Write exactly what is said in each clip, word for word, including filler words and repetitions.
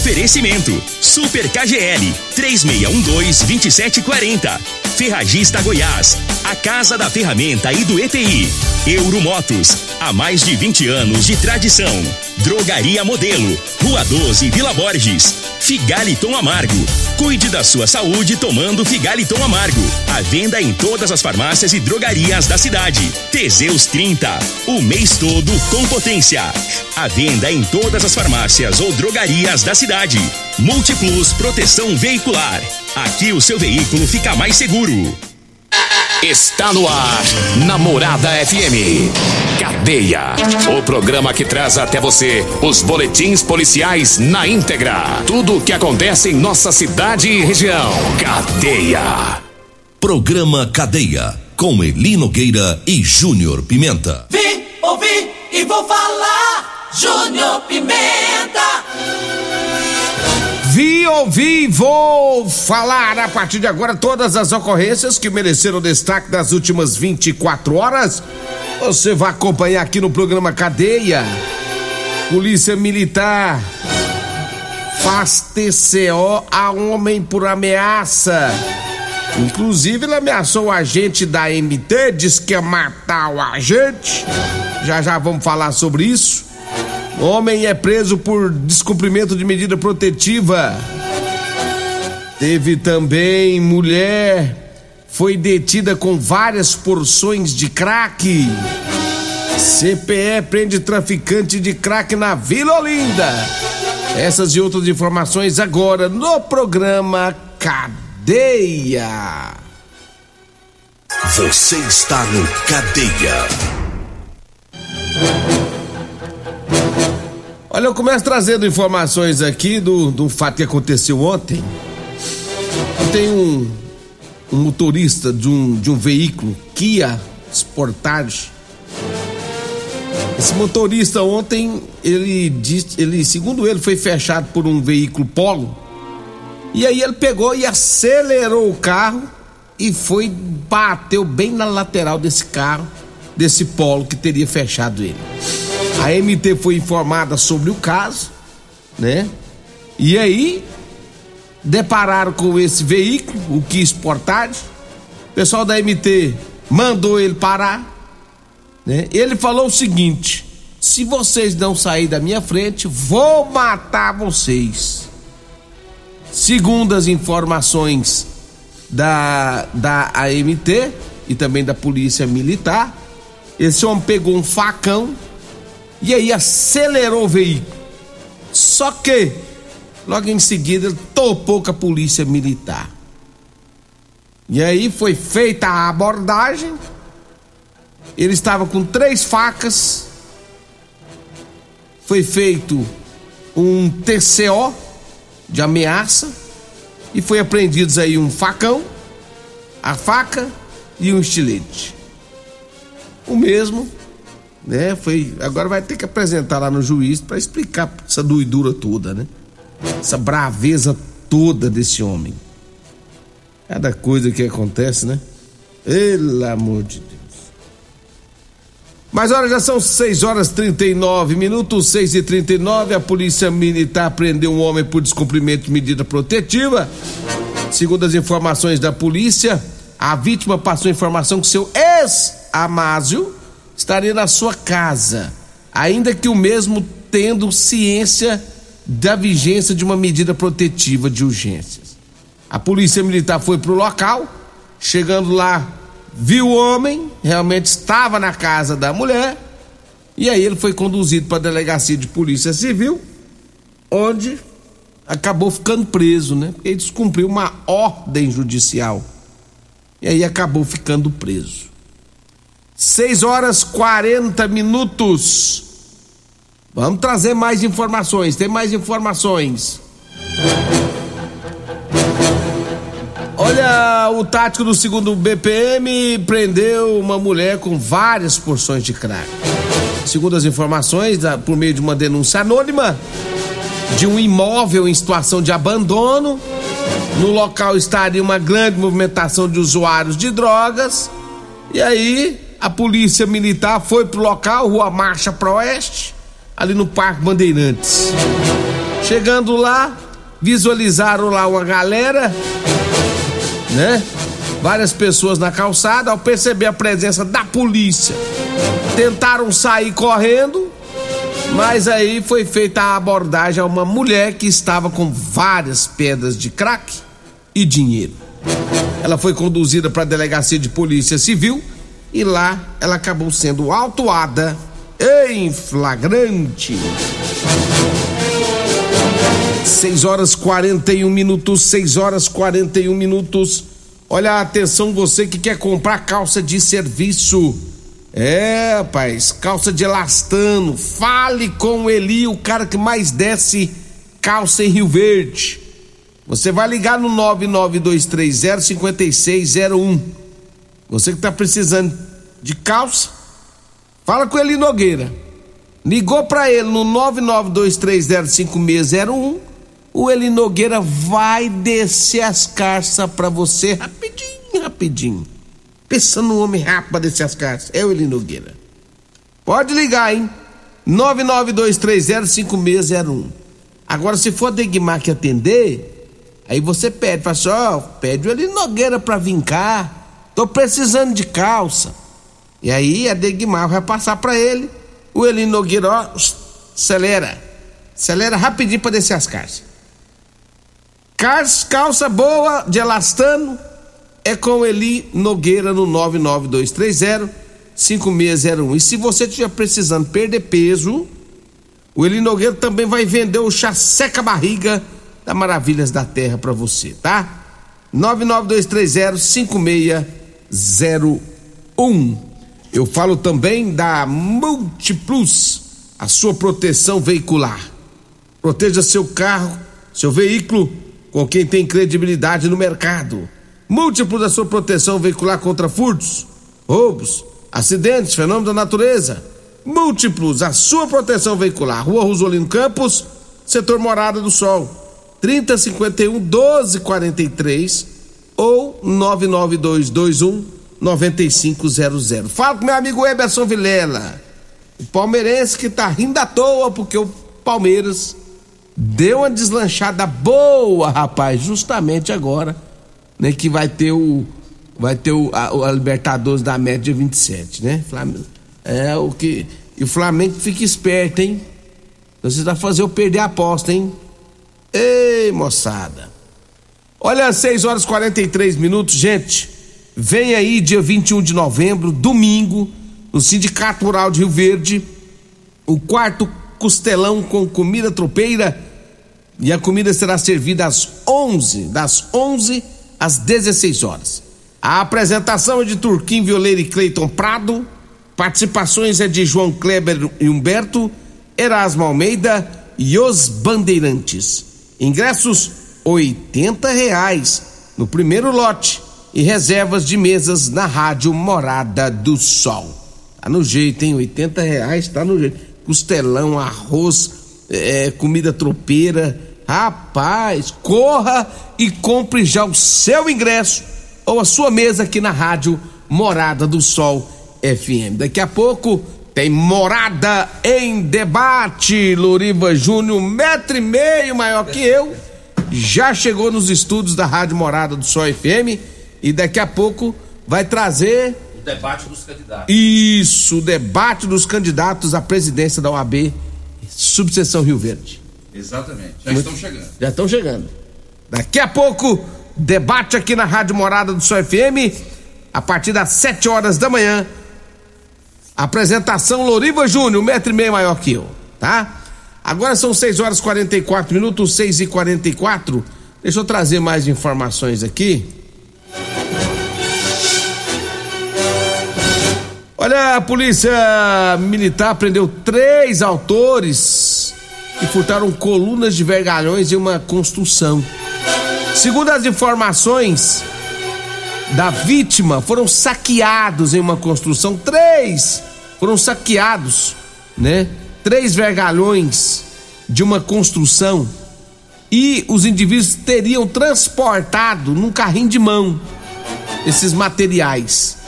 Oferecimento: Super K G L três seis um dois, dois sete quatro zero. Ferragista Goiás, a casa da ferramenta e do E P I. Euromotos, há mais de vinte anos de tradição. Drogaria Modelo, Rua doze, Vila Borges. Figaliton Amargo, cuide da sua saúde tomando Figaliton Amargo. A venda em todas as farmácias e drogarias da cidade. Teseus trinta, o mês todo com potência. A venda em todas as farmácias ou drogarias da cidade. Multiplus Proteção Veicular. Aqui o seu veículo fica mais seguro. Está no ar, Namorada F M. Cadeia, o programa que traz até você os boletins policiais na íntegra. Tudo o que acontece em nossa cidade e região. Cadeia. Programa Cadeia, com Eli Nogueira e Júnior Pimenta. Vim, ouvi e vou falar, Júnior Pimenta. Vi, ouvi, vou falar a partir de agora todas as ocorrências que mereceram destaque das últimas vinte e quatro horas. Você vai acompanhar aqui no programa Cadeia. Polícia Militar faz T C O a homem por ameaça. Inclusive, ele ameaçou o agente da A M T, disse que ia matar o agente. Já já vamos falar sobre isso. Homem é preso por descumprimento de medida protetiva. Teve também mulher, foi detida com várias porções de crack. C P E prende traficante de crack na Vila Olinda. Essas e outras informações agora no programa Cadeia. Você está no Cadeia. Olha, eu começo trazendo informações aqui do, do fato que aconteceu ontem. Tem um, um motorista de um, de um veículo, Kia Sportage. Esse motorista ontem, ele, ele, segundo ele, foi fechado por um veículo Polo. E aí ele pegou e acelerou o carro e foi, bateu bem na lateral desse carro, desse Polo que teria fechado ele. A M T foi informada sobre o caso, né? E aí, depararam com esse veículo, o Kia Sportage. O pessoal da M T mandou ele parar, né? Ele falou o seguinte: se vocês não saírem da minha frente, vou matar vocês. Segundo as informações da, da A M T e também da Polícia Militar, esse homem pegou um facão e aí acelerou o veículo. Só que logo em seguida ele topou com a Polícia Militar. E aí foi feita a abordagem. Ele estava com três facas. Foi feito um T C O de ameaça e foi apreendidos aí um facão, a faca e um estilete. O mesmo, né? Foi, agora vai ter que apresentar lá no juiz para explicar essa doidura toda, né? Essa braveza toda desse homem. Cada coisa que acontece, né? Pelo amor de Deus. Mas olha, já são seis horas e trinta e nove minutos, seis e trinta e nove. A Polícia Militar prendeu um homem por descumprimento de medida protetiva. Segundo as informações da polícia, a vítima passou informação que seu ex-amásio estaria na sua casa, ainda que o mesmo tendo ciência da vigência de uma medida protetiva de urgências. A Polícia Militar foi pro local, chegando lá, viu o homem, realmente estava na casa da mulher, e aí ele foi conduzido para a delegacia de polícia civil, onde acabou ficando preso, né? Ele descumpriu uma ordem judicial, e aí acabou ficando preso. seis horas e quarenta minutos. Vamos trazer mais informações. Tem mais informações. Olha, o tático do segundo B P M prendeu uma mulher com várias porções de crack. Segundo as informações, por meio de uma denúncia anônima de um imóvel em situação de abandono, no local estaria uma grande movimentação de usuários de drogas. E aí, a Polícia Militar foi pro local, Rua Marcha Pro Oeste, ali no Parque Bandeirantes. Chegando lá, visualizaram lá uma galera, né? Várias pessoas na calçada. Ao perceber a presença da polícia, tentaram sair correndo, mas aí foi feita a abordagem a uma mulher que estava com várias pedras de crack e dinheiro. Ela foi conduzida para a delegacia de polícia civil e lá ela acabou sendo autuada em flagrante. seis horas e quarenta e um minutos, seis horas e quarenta e um minutos. Olha, atenção você que quer comprar calça de serviço. É, rapaz, calça de elastano. Fale com o Eli, o cara que mais desce calça em Rio Verde. Você vai ligar no nove nove dois três zero cinco seis zero um. Você que tá precisando de calça, fala com o Eli Nogueira. Ligou pra ele no nove nove dois três zero cinco seis zero um. O Eli Nogueira vai descer as calças pra você rapidinho, rapidinho. Pensando no homem rápido pra descer as calças. É o Eli Nogueira. Pode ligar, hein? nove nove dois três zero cinco seis zero um. Agora, se for a Degmar que atender, aí você pede. Fala só, assim, ó, pede o Eli Nogueira pra vir cá. Tô precisando de calça. E aí a Degmar vai passar pra ele. O Eli Nogueira, ó, acelera. Acelera rapidinho pra descer as calças. Calça boa de elastano é com Eli Nogueira no nove nove dois três zero cinco seis zero um. E se você estiver precisando perder peso, o Eli Nogueira também vai vender o chá seca barriga da Maravilhas da Terra pra você, tá? nove nove dois três zero cinco seis zero um. Eu falo também da Multiplus, a sua proteção veicular. Proteja seu carro, seu veículo, com quem tem credibilidade no mercado. Múltiplos da sua proteção veicular contra furtos, roubos, acidentes, fenômenos da natureza. Múltiplos a sua proteção veicular. Rua Rosolino Campos, setor Morada do Sol, trinta, cinquenta e um, doze, quarenta e três ou nove nove dois dois um nove cinco zero zero. Fala com meu amigo Eberson Vilela, o palmeirense que tá rindo à toa porque o Palmeiras deu uma deslanchada boa, rapaz, justamente agora, né, que vai ter o vai ter o a, a Libertadores da América dia vinte e sete, né? Flamengo, é o que, e o Flamengo fica esperto, hein? Você vai fazer eu perder a aposta, hein? Ei, moçada. Olha, seis horas e quarenta e três minutos, gente. Vem aí dia vinte e um de novembro, domingo, no Sindicato Rural de Rio Verde, o quarto Costelão com comida tropeira. E a comida será servida às onze, das onze às dezesseis horas. A apresentação é de Turquim, Violeiro e Cleiton Prado. Participações é de João Kleber e Humberto, Erasmo Almeida e Os Bandeirantes. Ingressos oitenta reais no primeiro lote e reservas de mesas na Rádio Morada do Sol. Tá no jeito, hein? oitenta reais, tá no jeito. Costelão, arroz, é, comida tropeira. Rapaz, corra e compre já o seu ingresso ou a sua mesa aqui na Rádio Morada do Sol F M. Daqui a pouco tem Morada em Debate. Lorival Júnior, metro e meio maior que eu, já chegou nos estúdios da Rádio Morada do Sol F M e daqui a pouco vai trazer o debate dos candidatos. Isso, o debate dos candidatos à presidência da O A B, subseção Rio Verde. Exatamente, já Muito, estão chegando. Já estão chegando. Daqui a pouco, debate aqui na Rádio Morada do Sol F M, a partir das sete horas da manhã. Apresentação Lorival Júnior, um metro e meio maior que eu, tá? Agora são seis horas e quarenta e quatro minutos, seis e quarenta e quatro. Deixa eu trazer mais informações aqui. Olha, a polícia militar prendeu três autores que furtaram colunas de vergalhões em uma construção. Segundo as informações da vítima, foram saqueados em uma construção. Três foram saqueados, né? Três vergalhões de uma construção. E os indivíduos teriam transportado num carrinho de mão esses materiais.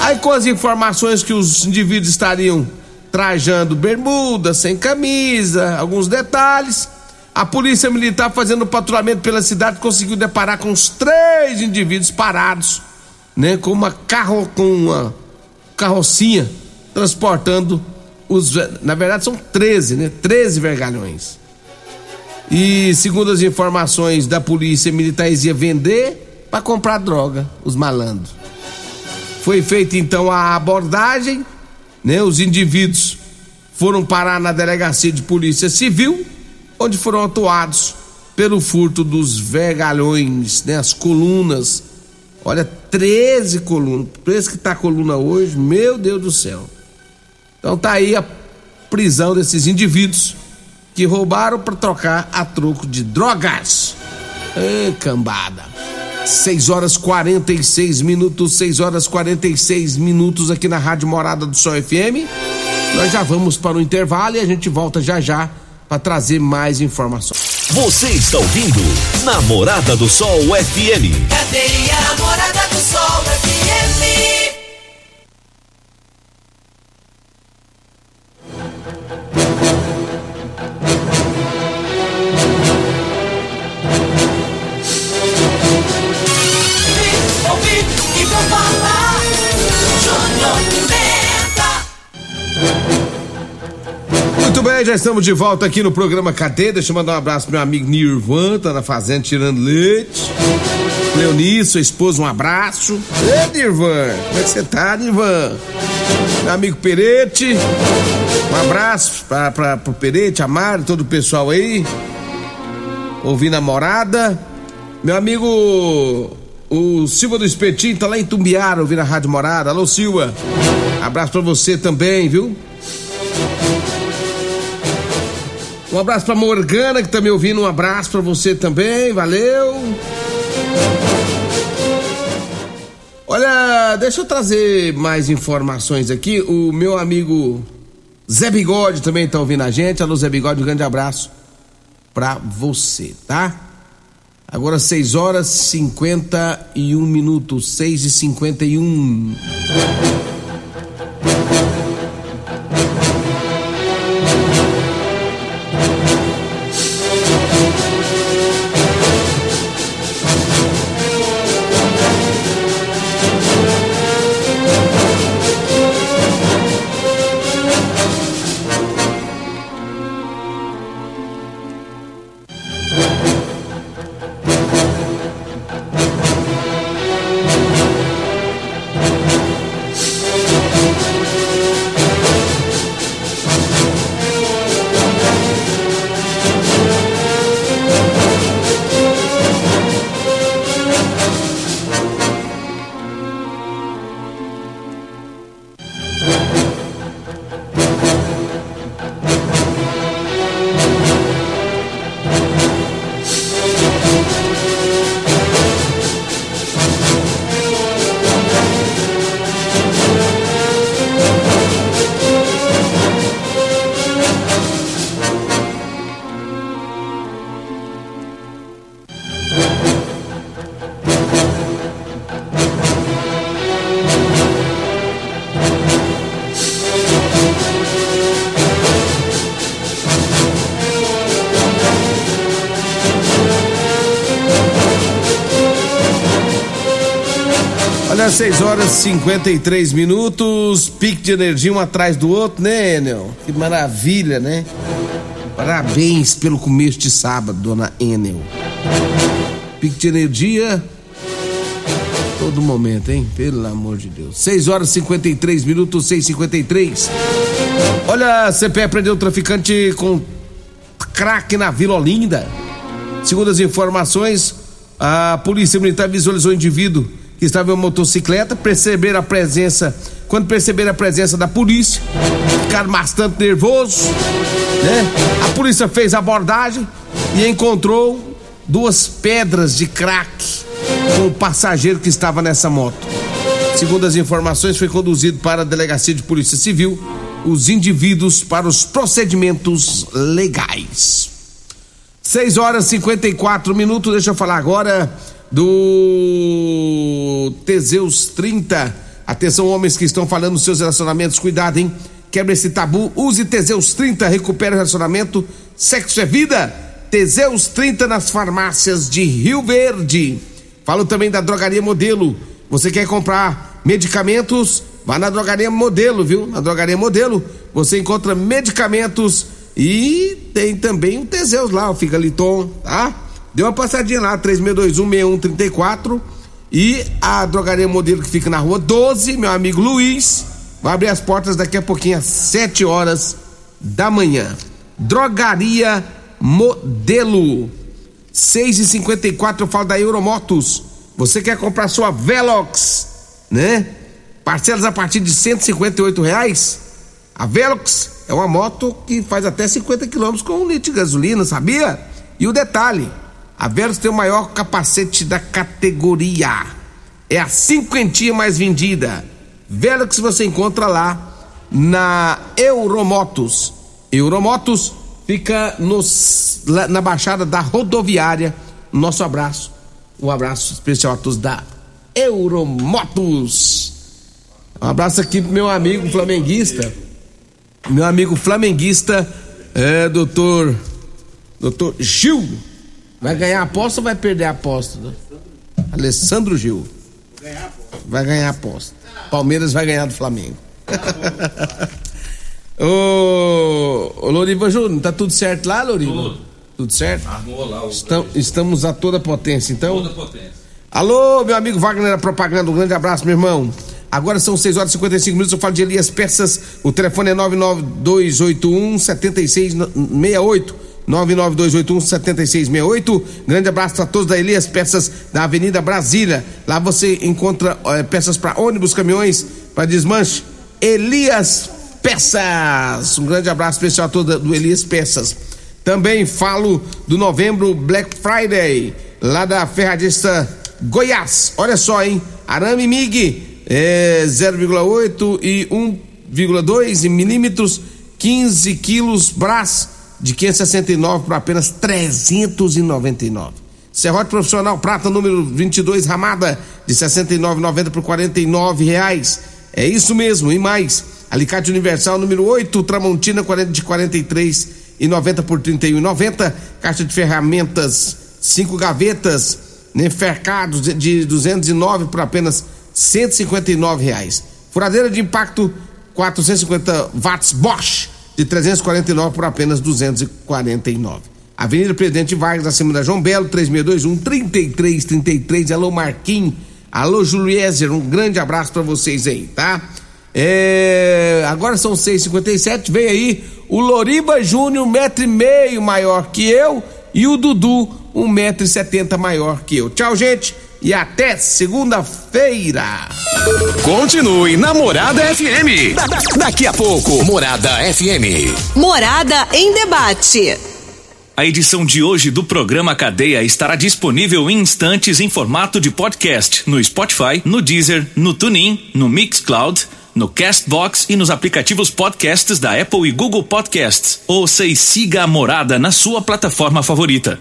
Aí, com as informações que os indivíduos estariam trajando bermuda, sem camisa, alguns detalhes, a A polícia militar, fazendo patrulhamento pela cidade, conseguiu deparar com os três indivíduos parados, né, com uma carro, com uma carrocinha transportando os, na verdade são treze, né, treze vergalhões. E segundo as informações da polícia militar, eles iam vender para comprar droga, os malandros. Foi feita então a abordagem, né, os indivíduos foram parar na delegacia de polícia civil, onde foram atuados pelo furto dos vergalhões, né, as colunas. Olha, treze colunas, o preço que tá a coluna hoje, meu Deus do céu. Então tá aí a prisão desses indivíduos que roubaram para trocar a troco de drogas. Ei, cambada. seis horas e quarenta e seis minutos, seis horas e quarenta e seis minutos aqui na Rádio Morada do Sol F M. Nós já vamos para o intervalo e a gente volta já já para trazer mais informações. Você está ouvindo Namorada do Sol F M. Cadeia, Namorada do Sol F M. Muito bem, já estamos de volta aqui no programa Cadeia. Deixa eu mandar um abraço pro meu amigo Nirvan, tá na fazenda tirando leite. Leonice, sua esposa, um abraço. Ei, Nirvan, como é que você tá, Nirvan? Meu amigo Perete, um abraço pra, pra, pro Perete, a Mari, todo o pessoal aí. Ouvindo a morada. Meu amigo, o Silva do Espetinho, tá lá em Tumbiara, ouvindo a Rádio Morada. Alô, Silva, abraço pra você também, viu? Um abraço pra Morgana, que tá me ouvindo, um abraço pra você também, valeu. Olha, deixa eu trazer mais informações aqui. O meu amigo Zé Bigode também tá ouvindo a gente. Alô, Zé Bigode, um grande abraço pra você, tá? Agora seis horas e cinquenta e um minutos, seis e cinquenta e um. seis horas e cinquenta e três minutos, pique de energia um atrás do outro, né, Enel? Que maravilha, né? Parabéns pelo começo de sábado, dona Enel. Pique de energia todo momento, hein? Pelo amor de Deus. seis horas e cinquenta e três minutos, seis e cinquenta e três. Olha, a C P I prendeu o traficante com crack na Vila Olinda. Segundo as informações, a polícia militar visualizou o indivíduo que estava em uma motocicleta, perceber a presença, quando perceberam a presença da polícia, ficaram bastante nervosos, né? A polícia fez a abordagem e encontrou duas pedras de crack com o passageiro que estava nessa moto. Segundo as informações, foi conduzido para a delegacia de polícia civil, os indivíduos para os procedimentos legais. seis horas e cinquenta e quatro minutos, deixa eu falar agora do Teseus trinta. Atenção, homens que estão falando dos seus relacionamentos, cuidado, hein? Quebra esse tabu, use Teseus trinta, recupera o relacionamento. Sexo é vida, Teseus trinta nas farmácias de Rio Verde. Falo também da Drogaria Modelo. Você quer comprar medicamentos? Vá na Drogaria Modelo, viu? Na Drogaria Modelo você encontra medicamentos e tem também o Teseus lá, o Figaliton, tá? Deu uma passadinha lá, três seis dois um, seis um três quatro. E a Drogaria Modelo, que fica na rua doze, meu amigo Luiz, vai abrir as portas daqui a pouquinho, às sete horas da manhã. Drogaria Modelo. seis e cinquenta e quatro, eu falo da Euromotos. Você quer comprar sua Velox, né? Parcelas a partir de cento e cinquenta e oito reais. A Velox é uma moto que faz até cinquenta quilômetros com um litro de gasolina, sabia? E o detalhe, a Velox tem o maior capacete da categoria. É a cinquentinha mais vendida. Velox você encontra lá na Euromotos. Euromotos fica nos, na Baixada da Rodoviária. Nosso abraço. Um abraço especial a todos da Euromotos. Um abraço aqui pro meu amigo flamenguista. Meu amigo flamenguista, é, doutor, doutor Gil. Vai ganhar a aposta ou vai perder a aposta? Né? Alessandro Gil. Vai ganhar a aposta. Palmeiras vai ganhar do Flamengo. Ô, ô Lorival Júnior, tá tudo certo lá, Lorival? Tudo. Tudo certo? Armou lá o Estam, estamos a toda potência, então? Toda potência. Alô, meu amigo Wagner da Propaganda, um grande abraço, meu irmão. Agora são seis horas e cinquenta e cinco minutos, eu falo de Elias Peças, o telefone é nove nove dois oito um, sete seis seis oito. nove nove dois oito um, sete seis seis oito. Grande abraço a todos da Elias Peças, da Avenida Brasília. Lá você encontra é, peças para ônibus, caminhões, para desmanche. Elias Peças. Um grande abraço especial a todos do Elias Peças. Também falo do novembro Black Friday, lá da Ferragista Goiás. Olha só, hein? Arame M I G é zero vírgula oito e um vírgula dois milímetros, quinze quilos, Brás, de quinhentos e sessenta e nove por apenas trezentos e noventa e nove. Serrote profissional prata número vinte e dois Ramada, de sessenta e nove reais e noventa centavos por quarenta e nove reais. É isso mesmo, e mais. Alicate universal número oito Tramontina de quarenta e três reais e noventa centavos por trinta e um reais e noventa centavos. Caixa de ferramentas cinco gavetas, né, fercados de duzentos e nove por apenas cento e cinquenta e nove reais. Furadeira de impacto quatrocentos e cinquenta watts Bosch, de trezentos e quarenta e nove por apenas duzentos e quarenta e nove. Avenida Presidente Vargas, acima da João Belo, três seis dois um, três três três três. Alô, Marquinhos. Alô, Juliézer. Um grande abraço pra vocês aí, tá? É... Agora são seis e cinquenta e sete. Vem aí o Loriba Júnior, um metro e meio maior que eu. E o Dudu, um metro e setenta maior que eu. Tchau, gente. E até segunda-feira. Continue na Morada F M. Da, da, daqui a pouco, Morada F M. Morada em debate. A edição de hoje do programa Cadeia estará disponível em instantes em formato de podcast no Spotify, no Deezer, no TuneIn, no Mixcloud, no Castbox e nos aplicativos podcasts da Apple e Google Podcasts. Ouça e siga a Morada na sua plataforma favorita.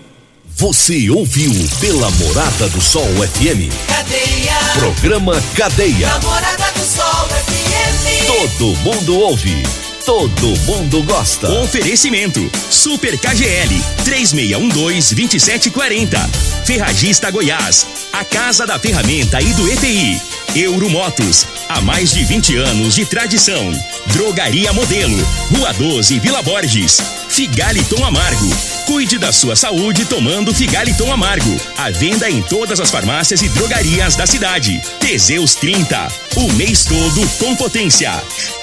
Você ouviu pela Morada do Sol F M. Cadeia. Programa Cadeia. Na Morada do Sol F M. Todo mundo ouve, todo mundo gosta. Oferecimento: Super K G L, três seis um dois, dois sete quatro zero. Ferragista Goiás, a casa da ferramenta e do E P I. Euromotos, há mais de vinte anos de tradição. Drogaria Modelo, Rua doze, Vila Borges. Figaliton Amargo, cuide da sua saúde tomando Figaliton Amargo. A venda em todas as farmácias e drogarias da cidade. Teseus trinta, o mês todo com potência.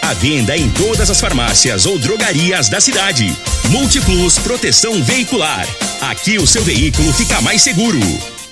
A venda em todas as farmácias ou drogarias da cidade. Multiplus Proteção Veicular, aqui o seu veículo fica mais seguro.